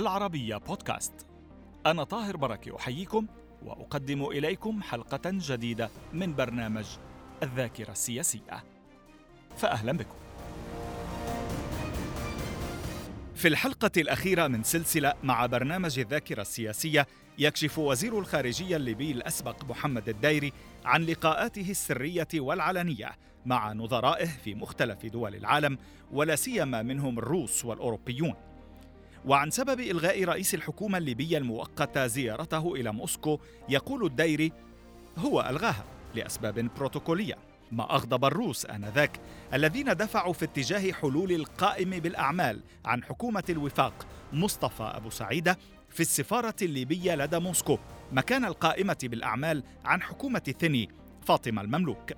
العربية بودكاست. أنا طاهر بركي أحييكم وأقدم إليكم حلقة جديدة من برنامج الذاكرة السياسية، فأهلا بكم. في الحلقة الأخيرة من سلسلة مع برنامج الذاكرة السياسية، يكشف وزير الخارجية الليبي الأسبق محمد الدايري عن لقاءاته السرية والعلنية مع نظرائه في مختلف دول العالم، ولا سيما منهم الروس والأوروبيون، وعن سبب إلغاء رئيس الحكومة الليبية المؤقتة زيارته إلى موسكو. يقول الدايري: هو ألغاها لأسباب بروتوكولية، ما أغضب الروس آنذاك الذين دفعوا في اتجاه حلول القائم بالأعمال عن حكومة الوفاق مصطفى أبو سعيدة في السفارة الليبية لدى موسكو مكان القائمة بالأعمال عن حكومة الثني فاطمة المملوك.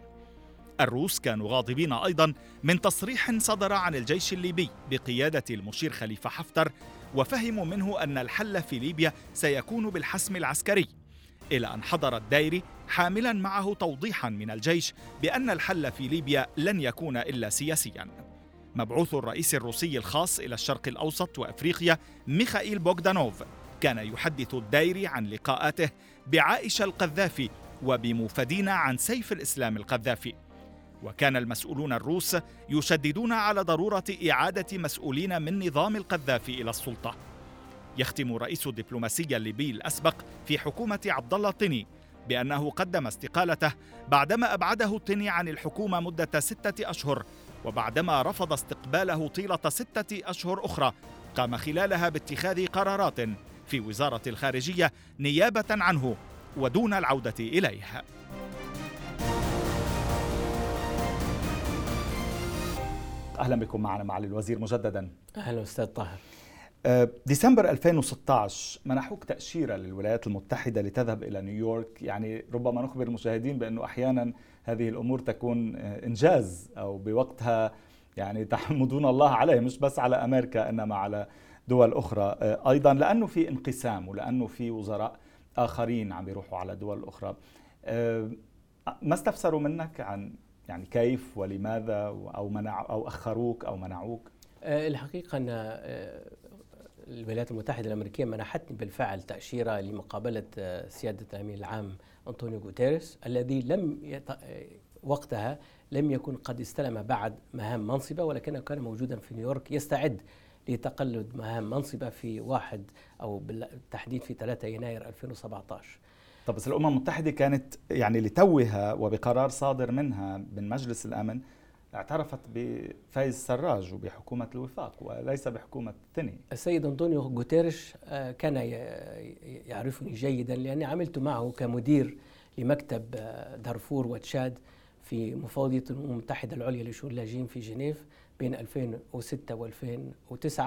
الروس كانوا غاضبين أيضاً من تصريح صدر عن الجيش الليبي بقيادة المشير خليفة حفتر، وفهموا منه أن الحل في ليبيا سيكون بالحسم العسكري، إلى أن حضر الدايري حاملاً معه توضيحاً من الجيش بأن الحل في ليبيا لن يكون إلا سياسياً. مبعوث الرئيس الروسي الخاص إلى الشرق الأوسط وأفريقيا ميخائيل بوغدانوف كان يحدث الدايري عن لقاءاته بعائشة القذافي وبموفدين عن سيف الإسلام القذافي، وكان المسؤولون الروس يشددون على ضرورة إعادة مسؤولين من نظام القذافي إلى السلطة. يختم رئيس الدبلوماسية الليبي الأسبق في حكومة عبد الله الثني بأنه قدم استقالته بعدما أبعده الثني عن الحكومة مدة 6 أشهر، وبعدما رفض استقباله طيلة 6 أشهر أخرى قام خلالها باتخاذ قرارات في وزارة الخارجية نيابة عنه ودون العودة إليها. أهلا بكم معنا معالي الوزير مجددا. أهلا أستاذ طاهر. ديسمبر 2016 منحوك تأشيرة للولايات المتحدة لتذهب إلى نيويورك، يعني ربما نخبر المشاهدين بأنه أحيانا هذه الأمور تكون إنجاز، أو بوقتها يعني تحمدون الله عليه، مش بس على أمريكا إنما على دول أخرى أيضا، لأنه في انقسام ولأنه في وزراء آخرين عم بيروحوا على دول أخرى. ما استفسروا منك عن يعني كيف ولماذا أو أخروك أو منعوك؟ الحقيقة أن الولايات المتحدة الأمريكية منحتني بالفعل تأشيرة لمقابلة سيادة الأمين العام أنطونيو غوتيريش، الذي وقتها لم يكن قد استلم بعد مهام منصبه، ولكنه كان موجودا في نيويورك يستعد لتقلد مهام منصبه في 1 أو بالتحديد في 3 يناير 2017. طب بس الأمم المتحدة كانت يعني لتوها وبقرار صادر منها من مجلس الأمن اعترفت بفايز سراج وبحكومة الوفاق وليس بحكومة الثني. السيد أنطونيو غوتيريش كان يعرفني جيدا، لأني عملت معه كمدير لمكتب دارفور وتشاد في مفوضية الأمم المتحدة العليا لشؤون اللاجئين في جنيف بين 2006 و2009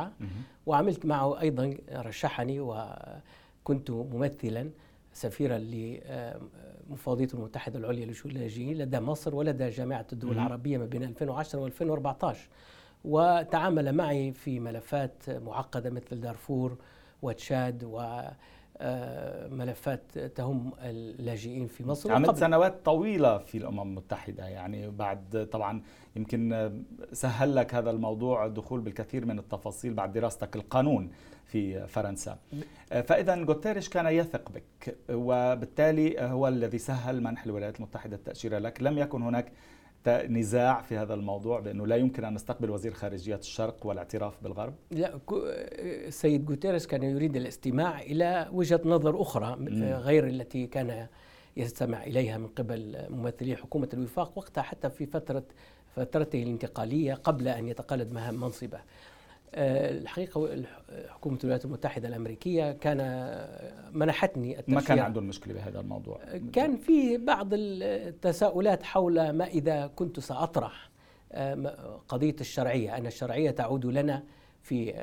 وعملت معه أيضا، رشحني وكنت ممثلا سفيرا لمفوضية الأمم المتحدة العليا لشؤون اللاجئين لدى مصر ولدى جامعة الدول العربية ما بين 2010 و2014، وتعامل معي في ملفات معقدة مثل دارفور وتشاد وملفات تهم اللاجئين في مصر. عملت سنوات طويلة في الأمم المتحدة، يعني بعد طبعا يمكن سهل لك هذا الموضوع الدخول بالكثير من التفاصيل بعد دراستك القانون في فرنسا. فإذا غوتيريش كان يثق بك، وبالتالي هو الذي سهل منح الولايات المتحدة التأشيرة لك. لم يكن هناك نزاع في هذا الموضوع بأنه لا يمكن أن نستقبل وزير خارجية الشرق والاعتراف بالغرب؟ لا، السيد غوتيريش كان يريد الاستماع إلى وجهة نظر أخرى غير التي كان يستمع إليها من قبل ممثلي حكومة الوفاق وقتها، حتى في فترته الانتقالية قبل أن يتقلد مهام منصبه. الحقيقة حكومة الولايات المتحدة الأمريكية كان منحتني التأشيرة. ما كان عندهم مشكلة بهذا الموضوع؟ كان في بعض التساؤلات حول ما إذا كنت سأطرح قضية الشرعية، أن الشرعية تعود لنا في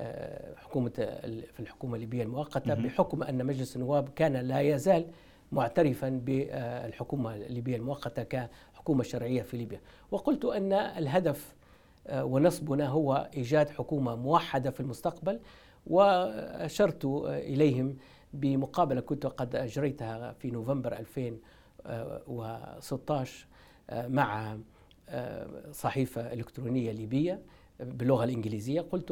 الحكومة الليبية المؤقتة بحكم أن مجلس النواب كان لا يزال معترفا بالحكومة الليبية المؤقتة كحكومة شرعية في ليبيا. وقلت أن الهدف ونصبنا هو إيجاد حكومة موحدة في المستقبل، وأشرت إليهم بمقابلة كنت قد أجريتها في نوفمبر 2016 مع صحيفة إلكترونية ليبية باللغة الإنجليزية، قلت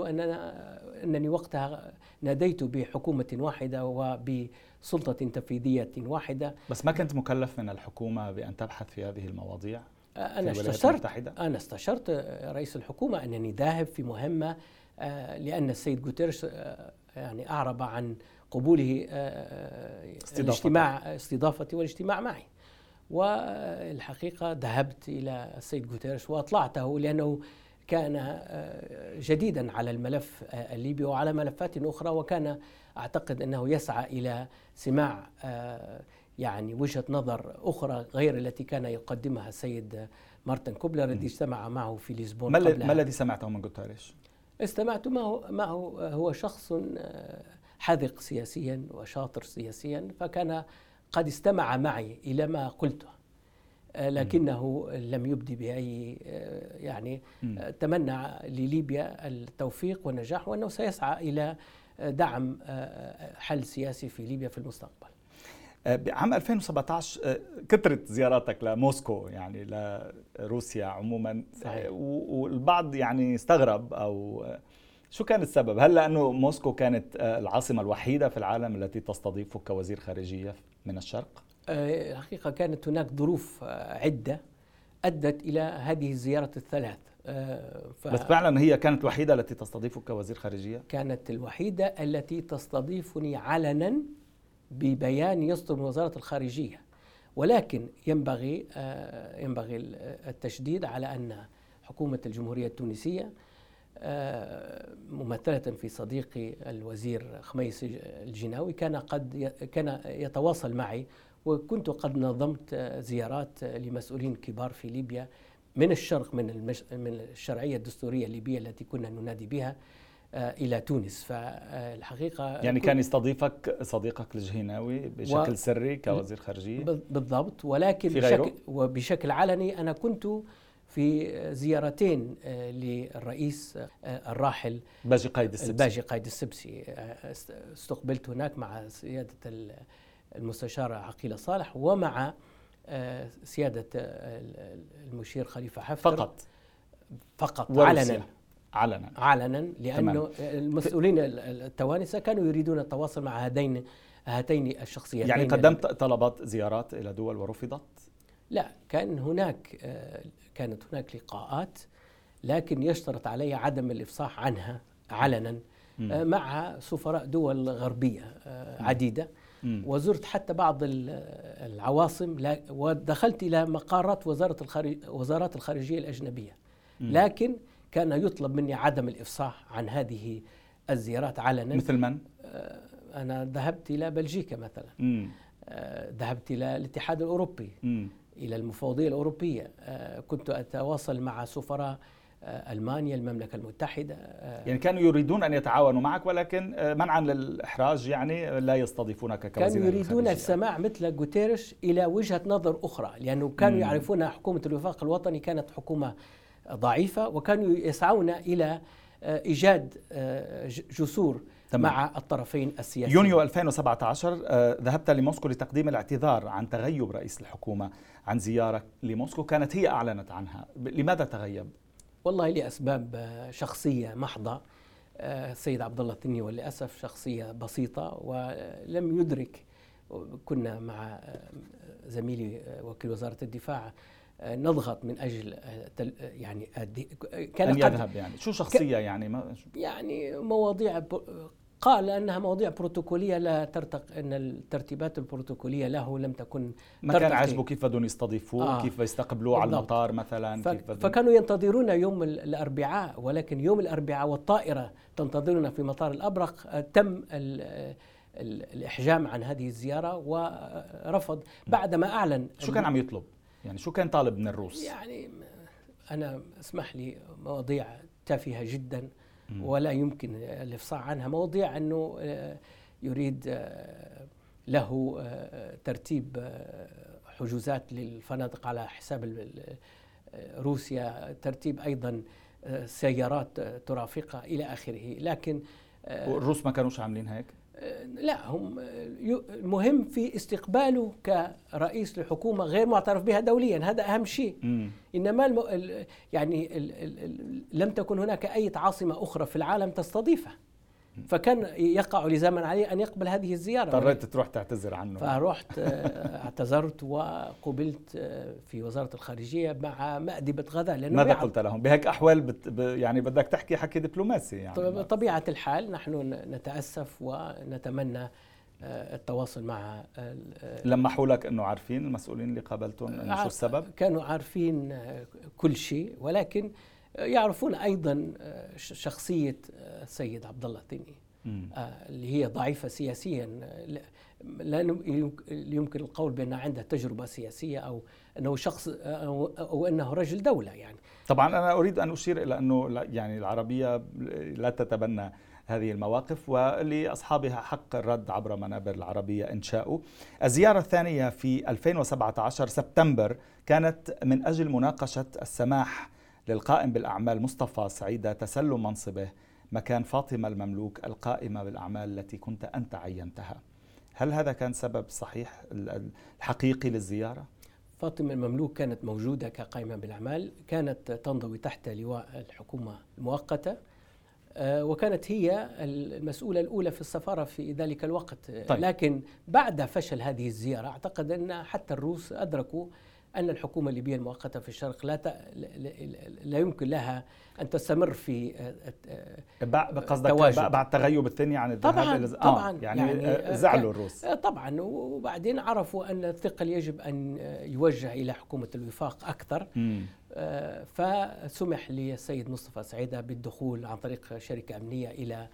أنني وقتها ناديت بحكومة واحدة وبسلطة تنفيذية واحدة. بس ما كنت مكلف من الحكومة بأن تبحث في هذه المواضيع؟ أنا استشرت رئيس الحكومة أنني ذاهب في مهمة، لأن السيد غوتيريش يعني أعرب عن قبوله استضافتي والاجتماع معي. والحقيقة ذهبت إلى السيد غوتيريش وأطلعته، لأنه كان جديدا على الملف الليبي وعلى ملفات أخرى، وكان أعتقد أنه يسعى إلى سماع يعني وجهة نظر أخرى غير التي كان يقدمها السيد مارتن كوبلر الذي اجتمع معه في لشبون. ما الذي سمعته من غوتيريش؟ استمعت معه هو شخص حذق سياسيا وشاطر سياسيا، فكان قد استمع معي إلى ما قلته، لكنه لم يبدي بأي يعني تمنى لليبيا التوفيق والنجاح، وأنه سيسعى إلى دعم حل سياسي في ليبيا في المستقبل. بعام 2017 كثرت زياراتك لموسكو، يعني لروسيا عموما، والبعض يعني استغرب، أو شو كان السبب؟ هل لأنه موسكو كانت العاصمة الوحيدة في العالم التي تستضيفك كوزير خارجية من الشرق؟ الحقيقة كانت هناك ظروف عدة أدت إلى هذه الزيارة الثلاث. بس فعلا هي كانت الوحيدة التي تستضيفك كوزير خارجية؟ كانت الوحيدة التي تستضيفني علنا ببيان يصدر من وزارة الخارجية، ولكن ينبغي التشديد على أن حكومة الجمهورية التونسية ممثلة في صديقي الوزير خميس الجناوي كان يتواصل معي، وكنت قد نظمت زيارات لمسؤولين كبار في ليبيا من الشرق، من الشرعية الدستورية الليبية التي كنا ننادي بها إلى تونس. فالحقيقة يعني كان يستضيفك صديقك الجهيناوي بشكل سري كوزير خارجية؟ بالضبط، ولكن وبشكل علني أنا كنت في زيارتين للرئيس الراحل الباجي قائد السبسي. استقبلت هناك مع سيادة المستشارة عقيلة صالح ومع سيادة المشير خليفة حفتر فقط علنا، لأنه المسؤولين التوانسة كانوا يريدون التواصل مع هاتين الشخصيتين. يعني قدمت طلبات زيارات إلى دول ورفضت؟ لا، كانت هناك لقاءات، لكن يشترط علي عدم الإفصاح عنها علنا مع سفراء دول غربية عديدة. وزرت حتى بعض العواصم، ودخلت إلى مقارات وزارات الخارجية الأجنبية، لكن كان يطلب مني عدم الإفصاح عن هذه الزيارات علنا. مثل من؟ أنا ذهبت إلى بلجيكا مثلا، ذهبت إلى الاتحاد الأوروبي، إلى المفوضية الأوروبية، كنت أتواصل مع سفراء ألمانيا، المملكة المتحدة. يعني كانوا يريدون أن يتعاونوا معك، ولكن منعا للإحراج يعني لا يستضيفونك كوزير خارجية. كانوا يريدون السماع مثل غوتيريش إلى وجهة نظر أخرى، لأنه كانوا يعرفون حكومة الوفاق الوطني كانت حكومة ضعيفة، وكانوا يسعون إلى إيجاد جسور مع الطرفين السياسيين. يونيو 2017 ذهبت لموسكو لتقديم الاعتذار عن تغيب رئيس الحكومة عن زيارة لموسكو، كانت هي أعلنت عنها، لماذا تغيب؟ والله لأسباب شخصية محضة. السيد عبد الله الثني وللأسف شخصية بسيطة ولم يدرك. كنا مع زميلي وكيل وزارة الدفاع نضغط من أجل يعني كان يذهب. يعني شو شخصية يعني يعني مواضيع قال أنها مواضيع بروتوكولية لا ترتق، أن الترتيبات البروتوكولية له لم تكن ما كان عجبه كيف بدهم يستضيفوه، كيف يستقبلوه على المطار مثلا، فكانوا ينتظرون يوم الأربعاء، ولكن يوم الأربعاء والطائرة تنتظرنا في مطار الأبرق تم الإحجام عن هذه الزيارة، ورفض بعدما أعلن. شو كان عم يطلب؟ يعني شو كان طالب من الروس؟ يعني أنا اسمح لي، مواضيع تافهة جدا ولا يمكن الإفصاح عنها. مواضيع أنه يريد له ترتيب حجوزات للفنادق على حساب روسيا، ترتيب أيضا سيارات ترافقها إلى آخره، لكن الروس ما كانوش عاملين هيك؟ لا، هم المهم في استقباله كرئيس لحكومة غير معترف بها دوليا، هذا أهم شيء. إنما لم تكن هناك أي عاصمة أخرى في العالم تستضيفها، فكان يقع لزاما عليه أن يقبل هذه الزيارة. اضطريت تروح تعتذر عنه. فروحت اعتذرت وقبلت في وزارة الخارجية مع مأدبة غذاء. ماذا قلت لهم؟ بهيك أحوال يعني بدك تحكي حكي دبلوماسي يعني. بطبيعة الحال نحن نتأسف ونتمنى التواصل مع. لمحوا لك أنه عارفين المسؤولين اللي قابلتهم شو السبب؟ كانوا عارفين كل شيء، ولكن يعرفون أيضا شخصية السيد عبد الله الثني اللي هي ضعيفة سياسيا، لا يمكن القول بأن عنده تجربة سياسية أو أنه شخص أو أنه رجل دولة يعني. طبعا أنا أريد أن أشير إلى أنه يعني العربية لا تتبنى هذه المواقف، ولأصحابها حق الرد عبر منابر العربية إن شاءوا. الزيارة الثانية في 2017 سبتمبر كانت من أجل مناقشة السماح للقائم بالأعمال مصطفى سعيدة تسلم منصبه مكان فاطمة المملوك القائمة بالأعمال التي كنت أنت عينتها. هل هذا كان سبب صحيح الحقيقي للزيارة؟ فاطمة المملوك كانت موجودة كقائمة بالأعمال، كانت تنضوي تحت لواء الحكومة المؤقتة، وكانت هي المسؤولة الأولى في السفارة في ذلك الوقت. طيب. لكن بعد فشل هذه الزيارة أعتقد أن حتى الروس أدركوا أن الحكومة الليبية المؤقتة في الشرق لا يمكن لها أن تستمر في التواجد. بعد تغيب الثاني عن الذهاب طبعاً يعني زعلوا الروس طبعا، وبعدين عرفوا أن الثقل يجب أن يوجه إلى حكومة الوفاق أكثر. فسمح للسيد مصطفى سعيدة بالدخول عن طريق شركة أمنية إلى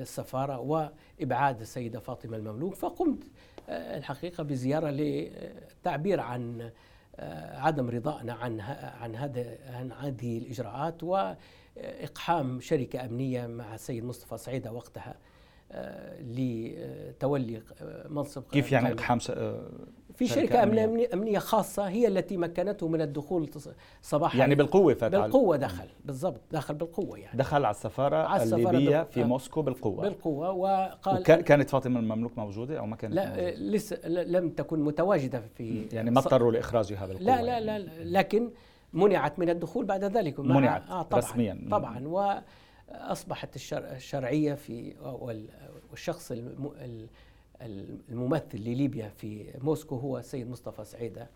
السفارة وإبعاد السيدة فاطمة المملوك. فقمت الحقيقة بزيارة للتعبير عن عدم رضانا عن هذه الإجراءات، وإقحام شركة أمنية مع السيد مصطفى سعيدة وقتها لتولي منصب. كيف يعني إقحام في شركة أمنية خاصة هي التي مكنته من الدخول صباحا يعني بالقوة؟ بالقوة دخل، بالضبط دخل بالقوة يعني. دخل على السفارة الليبية في موسكو بالقوة وقال. كانت فاطمة المملوك موجودة أو ما كانت؟ لا، لسه لم تكن متواجدة في يعني ما اضطروا لإخراجها بالقوة. لا لا لا يعني. لكن منعت من الدخول بعد ذلك. منعت طبعاً رسميا طبعا. وأصبحت الشرعية في والشخص الممثل لليبيا في موسكو هو السيد مصطفى سعيدة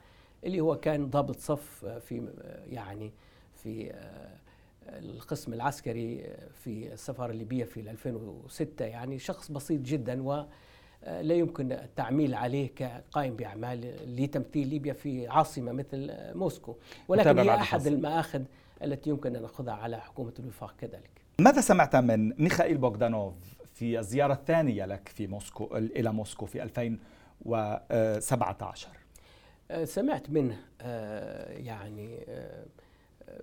اللي هو كان ضابط صف في يعني في القسم العسكري في السفارة الليبية في 2006، يعني شخص بسيط جدا ولا يمكن التعميل عليه كقائم بأعمال لتمثيل ليبيا في عاصمة مثل موسكو، ولكن هي أحد المآخذ التي يمكن أن نأخذها على حكومة الوفاق كذلك. ماذا سمعت من ميخائيل بوغدانوف في الزيارة الثانية لك في موسكو إلى موسكو في 2017؟ سمعت منه يعني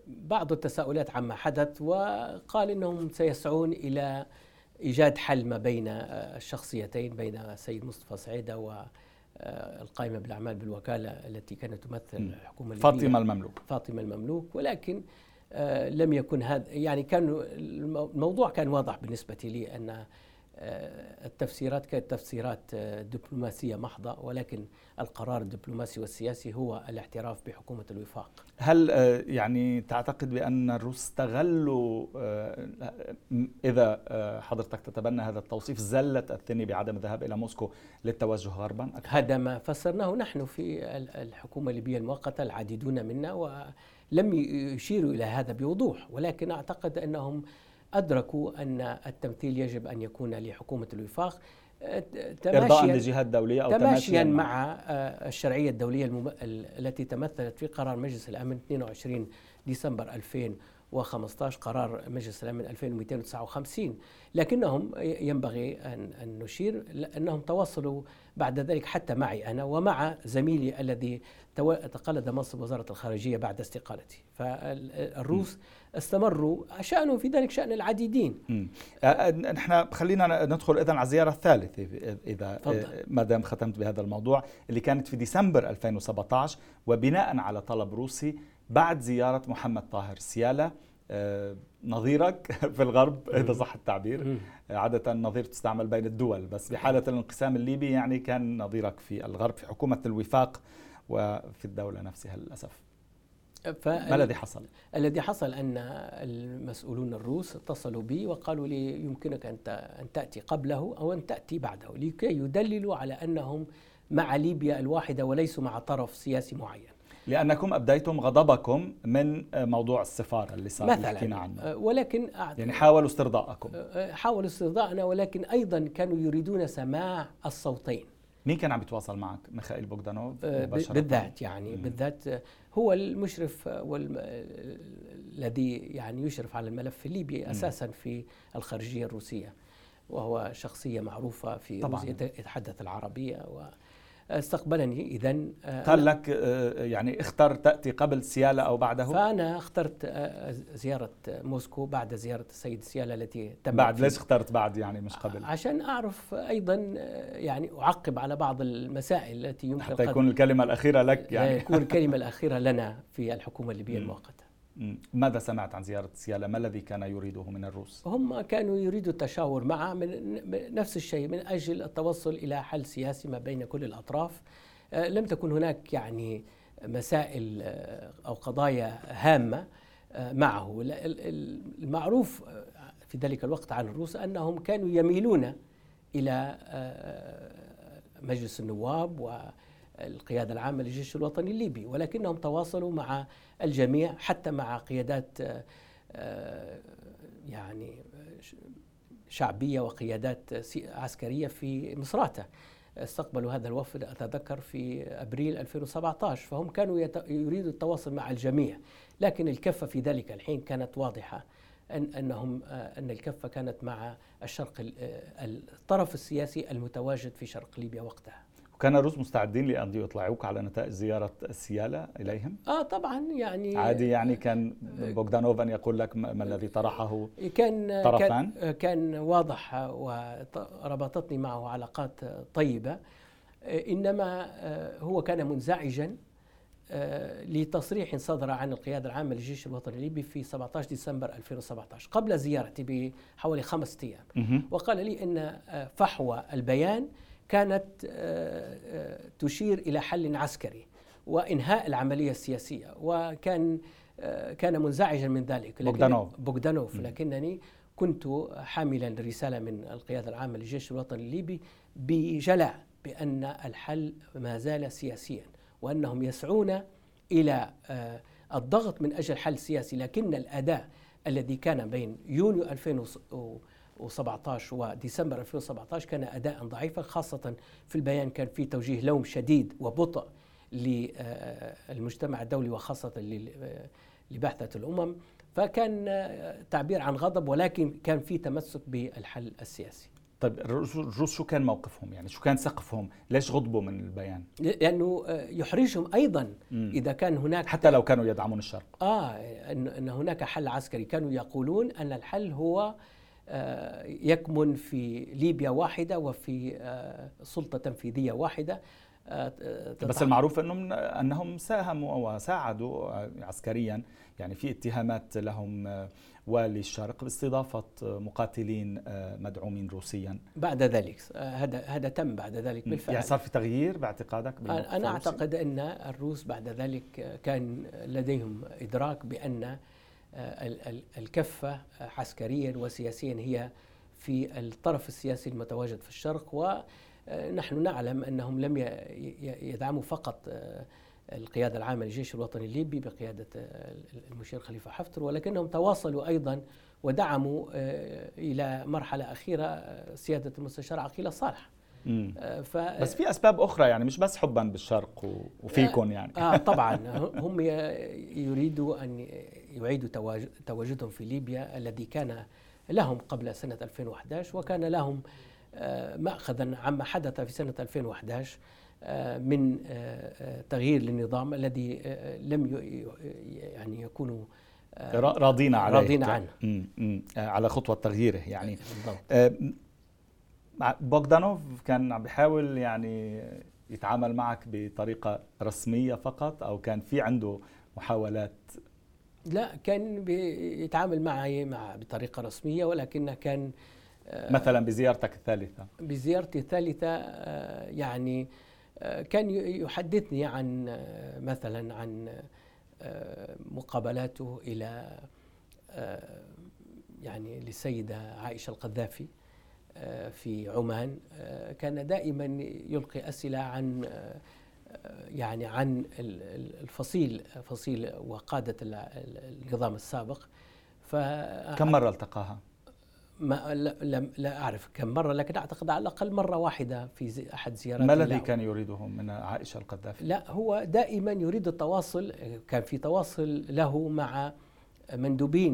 بعض التساؤلات عما حدث، وقال إنهم سيسعون إلى إيجاد حل ما بين الشخصيتين، بين السيد مصطفى سعيدة والقائمة بالأعمال بالوكالة التي كانت تمثل الحكومة الليبية فاطمة المملوك. ولكن لم يكن هذا يعني كان الموضوع كان واضح بالنسبة لي أن التفسيرات كانت تفسيرات دبلوماسية محضة، ولكن القرار الدبلوماسي والسياسي هو الاعتراف بحكومة الوفاق. هل يعني تعتقد بأن الروس استغلوا، إذا حضرتك تتبنى هذا التوصيف، زلة الثني بعدم الذهاب إلى موسكو للتوجه غربا أكثر؟ هذا ما فسرناه نحن في الحكومة الليبية المؤقتة العديدون منا، لم يشيروا إلى هذا بوضوح، ولكن أعتقد أنهم أدركوا أن التمثيل يجب أن يكون لحكومة الوفاق تماشياً مع الشرعية الدولية التي تمثلت في قرار مجلس الأمن 22 ديسمبر 2015، قرار مجلس الأمن 2259. لكنهم ينبغي أن نشير أنهم تواصلوا بعد ذلك حتى معي أنا ومع زميلي الذي تقلد منصب وزارة الخارجية بعد استقالتي. فالروس استمروا شأنهم في ذلك شأن العديدين. نحن خلينا ندخل إذن على الزيارة الثالثة إذا ما دام ختمت بهذا الموضوع، اللي كانت في ديسمبر 2017 وبناء على طلب روسي بعد زيارة محمد طاهر سيالة نظيرك في الغرب إذا صح التعبير. عادة النظير تستعمل بين الدول، بس بحالة الانقسام الليبي يعني كان نظيرك في الغرب، في حكومة الوفاق وفي الدولة نفسها للأسف. ما الذي حصل؟ الذي حصل أن المسؤولون الروس اتصلوا بي وقالوا لي يمكنك أن تأتي قبله أو أن تأتي بعده، لكي يدللوا على أنهم مع ليبيا الواحدة وليسوا مع طرف سياسي معين، لأنكم أبديتم غضبكم من موضوع السفارة اللي صار اللي حكينا عنه، ولكن يعني حاولوا استرضاءكم. حاولوا استرضاءنا، ولكن أيضا كانوا يريدون سماع الصوتين. مين كان عم يتواصل معك؟ ميخائيل بوغدانوف بالذات يعني بالذات هو المشرف والذي يعني يشرف على الملف الليبي أساسا في الخارجية الروسية، وهو شخصية معروفة في روسيا يتحدث العربية. و استقبلني إذن. قال لك يعني اختر تأتي قبل سيالة أو بعده؟ فأنا اخترت زيارة موسكو بعد زيارة السيد سيالة التي تم. بعد ليش اخترت بعد يعني مش قبل؟ عشان أعرف أيضا يعني أعقب على بعض المسائل التي يمكن حتى يكون الكلمة الأخيرة لك يعني يكون الكلمة الأخيرة لنا في الحكومة الليبية المؤقتة. ماذا سمعت عن زيارة سيالة؟ ما الذي كان يريده من الروس؟ هم كانوا يريدوا التشاور معه من نفس الشيء، من أجل التوصل إلى حل سياسي ما بين كل الأطراف. لم تكن هناك يعني مسائل أو قضايا هامة معه. المعروف في ذلك الوقت عن الروس أنهم كانوا يميلون إلى مجلس النواب و القيادة العامة للجيش الوطني الليبي، ولكنهم تواصلوا مع الجميع حتى مع قيادات يعني شعبية وقيادات عسكرية في مصراتة. استقبلوا هذا الوفد أتذكر في أبريل 2017، فهم كانوا يريدوا التواصل مع الجميع، لكن الكفة في ذلك الحين كانت واضحة أن الكفة كانت مع الشرق، الطرف السياسي المتواجد في شرق ليبيا وقتها. كان الروس مستعدين لأن يطلعوك على نتائج زيارة سيالة إليهم؟ طبعا يعني عادي يعني كان بوغدانوف أن يقول لك ما الذي طرحه طرفان؟ كان واضح وربطتني معه علاقات طيبة، إنما هو كان منزعجا لتصريح صدر عن القيادة العامة للجيش الوطني الليبي في 17 ديسمبر 2017 قبل زيارتي بحوالي 5 أيام، وقال لي إن فحوى البيان كانت تشير إلى حل عسكري وإنهاء العملية السياسية، وكان منزعجا من ذلك بوغدانوف. لكنني كنت حاملا رسالة من القيادة العامة للجيش الوطني الليبي بجلاء بأن الحل ما زال سياسيا، وأنهم يسعون إلى الضغط من أجل حل سياسي، لكن الأداء الذي كان بين يونيو 2017 وديسمبر 2017 كان أداء ضعيفا، خاصة في البيان كان في توجيه لوم شديد وبطء للمجتمع الدولي وخاصة لبعثة الأمم، فكان تعبير عن غضب ولكن كان في تمسك بالحل السياسي. طيب الروس شو كان موقفهم؟ يعني شو كان سقفهم؟ ليش غضبوا من البيان؟ لأنه يحرجهم أيضا إذا كان هناك حتى لو كانوا يدعمون الشرق أن هناك حل عسكري. كانوا يقولون أن الحل هو يكمن في ليبيا واحدة وفي سلطة تنفيذية واحدة. بس المعروف أنهم ساهموا وساعدوا عسكريا، يعني في اتهامات لهم وللشرق باستضافة مقاتلين مدعومين روسيا. بعد ذلك هذا تم بعد ذلك بالفعل. يعني صار في تغيير باعتقادك؟ أنا أعتقد أن الروس بعد ذلك كان لديهم إدراك بأن الكفة عسكريا وسياسيا هي في الطرف السياسي المتواجد في الشرق، ونحن نعلم أنهم لم يدعموا فقط القيادة العامة للجيش الوطني الليبي بقيادة المشير خليفة حفتر، ولكنهم تواصلوا أيضا ودعموا إلى مرحلة أخيرة سيادة المستشار عقيلة صالح. بس في أسباب أخرى يعني مش بس حبا بالشرق وفيكم يعني طبعا هم يريدوا أن يعيدوا تواجدهم في ليبيا الذي كان لهم قبل سنة 2011، وكان لهم مأخذا عما حدث في سنة 2011 من تغيير للنظام الذي لم يعني يكونوا راضين عليه على خطوة تغييره يعني بوغدانوف كان عم بيحاول يعني يتعامل معك بطريقة رسمية فقط، أو كان في عنده محاولات لا كان بيتعامل معها بطريقة رسمية، ولكنه كان مثلا بزيارتك الثالثة. بزيارتي الثالثة يعني كان يحدثني عن مثلا عن مقابلاته إلى يعني للسيدة عائشة القذافي في عمان. كان دائما يلقي أسئلة عن يعني عن فصيل وقادة النظام السابق. كم مرة التقاها؟ لا أعرف كم مرة، لكن أعتقد على الأقل مرة واحدة في أحد زيارات. ما الذي كان يريده من عائشة القذافي؟ لا، هو دائما يريد التواصل، كان في تواصل له مع مندوبين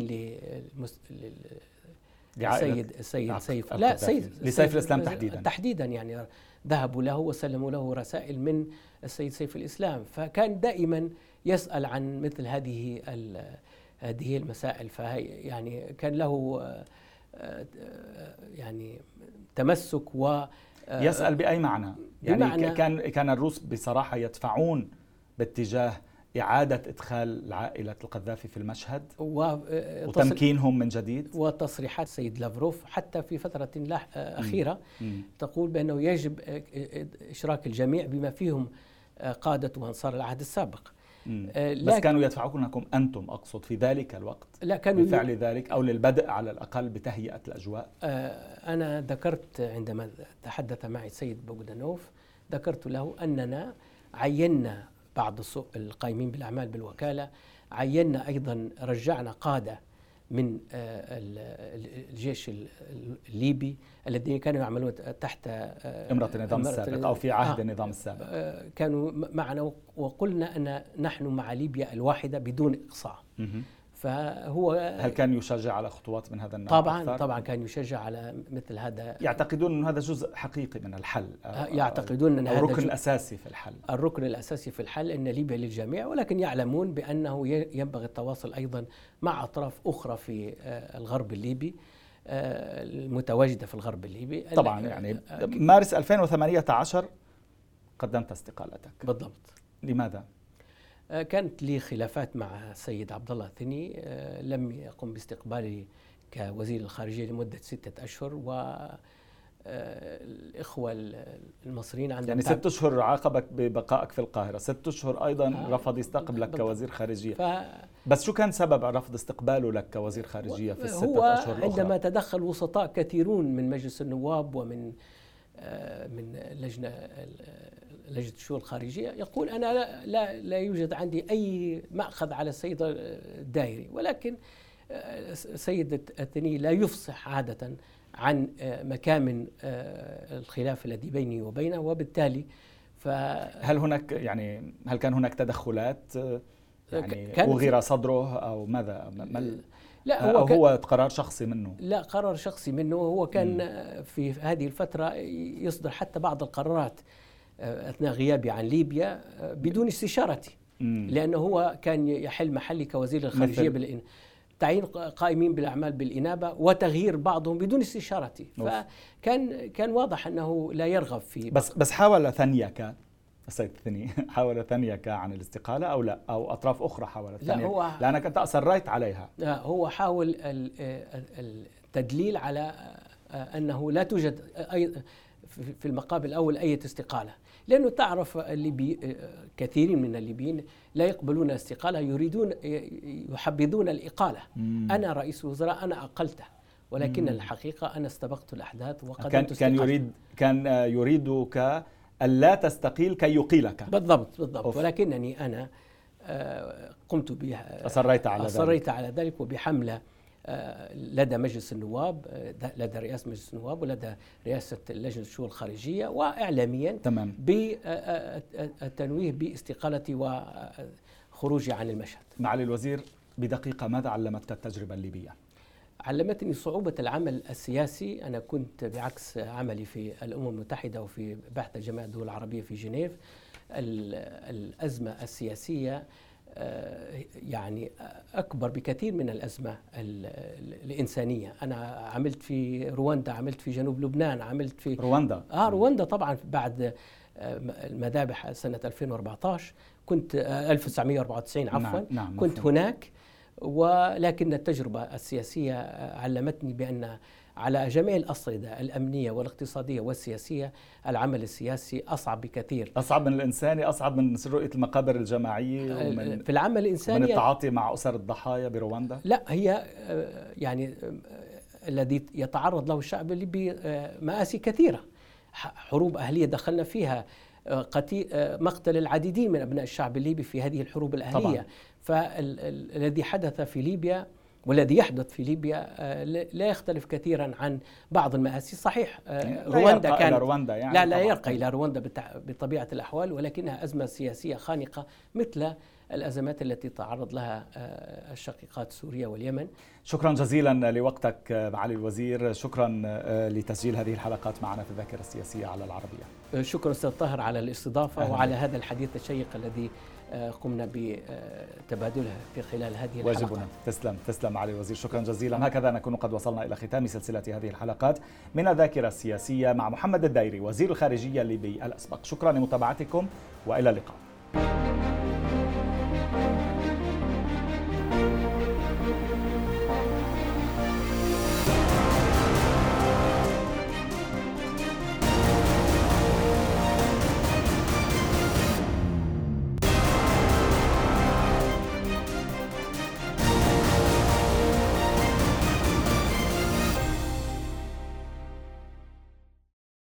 لسيف الإسلام تحديدا يعني ذهبوا له وسلموا له رسائل من السيد سيف الإسلام، فكان دائما يسأل عن مثل هذه المسائل. فهي يعني كان له يعني تمسك و يسأل بأي معنى؟ يعني كان الروس بصراحة يدفعون باتجاه إعادة إدخال عائلة القذافي في المشهد وتمكينهم من جديد. وتصريحات السيد لافروف حتى في فترة أخيرة تقول بأنه يجب إشراك الجميع بما فيهم قادة وأنصار العهد السابق. بس كانوا يدفعونكم أنتم، أقصد في ذلك الوقت، لا كانوا بفعل ذلك أو للبدء على الأقل بتهيئة الأجواء. أنا ذكرت عندما تحدث معي السيد بوغدانوف، ذكرت له أننا عينا بعض القائمين بالأعمال بالوكالة، عينا أيضا رجعنا قادة من الجيش الليبي الذين كانوا يعملون تحت إمرة النظام السابق أو في عهد النظام السابق، كانوا معنا، وقلنا أن نحن مع ليبيا الواحدة بدون إقصاء. فهو هل كان يشجع على خطوات من هذا النوع؟ طبعا كان يشجع على مثل هذا. يعتقدون أن هذا جزء حقيقي من الحل، يعتقدون أن هذا الركن الأساسي في الحل، أن ليبيا للجميع، ولكن يعلمون بأنه ينبغي التواصل أيضا مع أطراف أخرى في الغرب الليبي المتواجدة في الغرب الليبي. طبعا يعني مارس 2018 قدمت استقالتك. بالضبط. لماذا؟ كانت لي خلافات مع السيد عبد الله الثني، لم يقم باستقبالي كوزير الخارجية لمدة 6 أشهر، والإخوة المصريين عندهم يعني 6 أشهر عاقبك ببقائك في القاهرة، 6 أشهر أيضا رفض يستقبلك كوزير خارجية. بس شو كان سبب رفض استقباله لك كوزير خارجية في ال6 أشهر الأخرى؟ عندما تدخل وسطاء كثيرون من مجلس النواب ومن لجنة الشؤون الخارجية يقول أنا لا يوجد عندي أي مأخذ على السيد الدايري، ولكن السيد الثني لا يفصح عادة عن مكامن الخلاف الذي بيني وبينه، وبالتالي هل كان هناك تدخلات يعني أغير صدره أو ماذا؟ لا، هو قرار شخصي منه. لا، قرار شخصي منه. هو كان في هذه الفترة يصدر حتى بعض القرارات أثناء غيابي عن ليبيا بدون استشارتي، لأنه هو كان يحل محلي كوزير الخارجية تعيين قائمين بالأعمال بالإنابة وتغيير بعضهم بدون استشارتي. فكان واضح أنه لا يرغب في بس حاول ثنيك السيد الثني عن الاستقالة أو لا، أو أطراف أخرى حاولت ثنيك لأنك أنت أصريت عليها؟ لا، هو حاول التدليل على أنه لا توجد في المقابل الأول أي استقالة، لأنه تعرف كثير من الليبيين لا يقبلون الاستقالة، يحبذون الإقالة. أنا رئيس وزراء، أنا أقلته، ولكن الحقيقة أنا استبقت الأحداث وقدمت استقالة. كان يريدك ألا تستقيل كي يقيلك. بالضبط. ولكنني أنا قمت بها، أصريت على ذلك وبحملة لدى مجلس النواب، لدى رئاسة مجلس النواب ولدى رئاسة لجنة الشؤون الخارجية وإعلاميا بالتنويه باستقالتي وخروجي عن المشهد. معالي الوزير، بدقيقة ماذا علمتك التجربة الليبية؟ علمتني صعوبة العمل السياسي. أنا كنت بعكس عملي في الأمم المتحدة وفي بعثة جماعة الدول العربية في جنيف، الأزمة السياسية يعني أكبر بكثير من الأزمة الإنسانية. أنا عملت في رواندا، عملت في جنوب لبنان، عملت في رواندا طبعا بعد المذابح سنة 1994 كنت هناك ولكن التجربة السياسية علمتني بأن على جميع الأصعدة الأمنية والاقتصادية والسياسية العمل السياسي أصعب بكثير، أصعب من الإنساني، أصعب من رؤية المقابر الجماعية ومن في العمل الإنساني، من التعاطي مع أسر الضحايا برواندا. لا، هي يعني الذي يتعرض له الشعب الليبي مآسي كثيرة، حروب أهلية دخلنا فيها، مقتل العديدين من أبناء الشعب الليبي في هذه الحروب الأهلية. فالذي حدث في ليبيا والذي يحدث في ليبيا لا يختلف كثيرا عن بعض المآسي. صحيح رواندا كانت لا يرقى إلى رواندا بطبيعة الأحوال، ولكنها أزمة سياسية خانقة مثل الأزمات التي تعرض لها الشقيقات سوريا واليمن. شكرا جزيلا لوقتك معالي الوزير، شكرا لتسجيل هذه الحلقات معنا في الذاكرة السياسية على العربية. شكرا أستاذ طاهر على الاستضافة وعلى هذا الحديث الشيق الذي قمنا بتبادلها في خلال هذه الحلقات. واجبنا. تسلم معالي الوزير، شكرا جزيلا. هكذا نكون قد وصلنا إلى ختام سلسلة هذه الحلقات من الذاكرة السياسية مع محمد الدايري وزير الخارجية الليبي الأسبق. شكرا لمتابعتكم وإلى اللقاء.